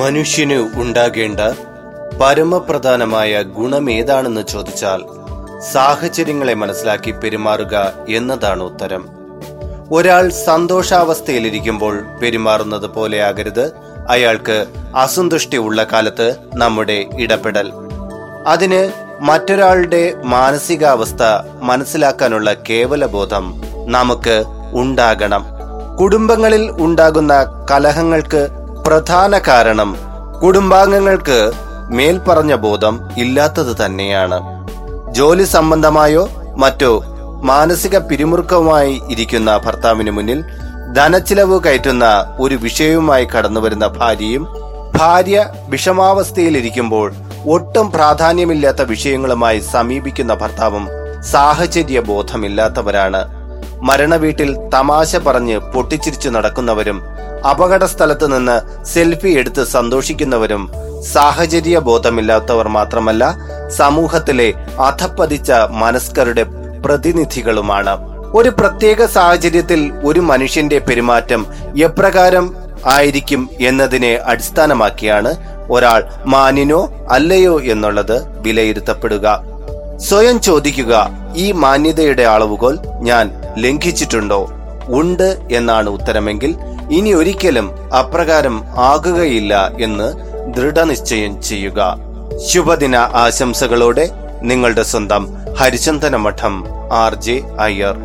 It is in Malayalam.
മനുഷ്യന് ഉണ്ടാകേണ്ട പരമപ്രധാനമായ ഗുണമേതാണെന്ന് ചോദിച്ചാൽ സാഹചര്യങ്ങളെ മനസ്സിലാക്കി പെരുമാറുക എന്നതാണ് ഉത്തരം. ഒരാൾ സന്തോഷാവസ്ഥയിലിരിക്കുമ്പോൾ പെരുമാറുന്നത് പോലെയാകരുത് അയാൾക്ക് അസന്തുഷ്ടി ഉള്ള കാലത്ത് നമ്മുടെ ഇടപെടൽ. അതിന് മറ്റൊരാളുടെ മാനസികാവസ്ഥ മനസ്സിലാക്കാനുള്ള കേവല ബോധം നമുക്ക് ഉണ്ടാകണം. കുടുംബങ്ങളിൽ ഉണ്ടാകുന്ന കലഹങ്ങൾക്ക് പ്രധാന കാരണം കുടുംബാംഗങ്ങൾക്ക് മേൽപ്പറഞ്ഞ ബോധം ഇല്ലാത്തത് തന്നെയാണ്. ജോലി സംബന്ധമായോ മറ്റോ മാനസിക പിരിമുറുക്കവുമായി ഇരിക്കുന്ന ഭർത്താവിന് മുന്നിൽ ധനച്ചിലവ് കയറ്റുന്ന ഒരു വിഷയവുമായി കടന്നുവരുന്ന ഭാര്യയും, ഭാര്യ വിഷമാവസ്ഥയിലിരിക്കുമ്പോൾ ഒട്ടും പ്രാധാന്യമില്ലാത്ത വിഷയങ്ങളുമായി സമീപിക്കുന്ന ഭർത്താവും സാഹചര്യ ബോധമില്ലാത്തവരാണ്. മരണവീട്ടിൽ തമാശ പറഞ്ഞ് പൊട്ടിച്ചിരിച്ചു നടക്കുന്നവരും അപകട സ്ഥലത്ത് നിന്ന് സെൽഫി എടുത്ത് സന്തോഷിക്കുന്നവരും സാഹചര്യ ബോധമില്ലാത്തവർ മാത്രമല്ല, സമൂഹത്തിലെ അധപ്പതിച്ച മനസ്കരുടെ പ്രതിനിധികളുമാണ്. ഒരു പ്രത്യേക സാഹചര്യത്തിൽ ഒരു മനുഷ്യന്റെ പെരുമാറ്റം എപ്രകാരം ആയിരിക്കും എന്നതിനെ അടിസ്ഥാനമാക്കിയാണ് ഒരാൾ മാന്യനോ അല്ലയോ എന്നുള്ളത് വിലയിരുത്തപ്പെടുക. സ്വയം ചോദിക്കുക, ഈ മാന്യതയുടെ അളവുകോൽ ഞാൻ ലംഘിച്ചിട്ടുണ്ടോ? ഉണ്ട് എന്നാണ് ഉത്തരമെങ്കിൽ ഇനി ഒരിക്കലും അപ്രകാരം ആകുകയില്ല എന്ന് ദൃഢനിശ്ചയം ചെയ്യുക. ശുഭദിന ആശംസകളോടെ നിങ്ങളുടെ സ്വന്തം ഹരിചന്ദന മഠം RJ Iyer.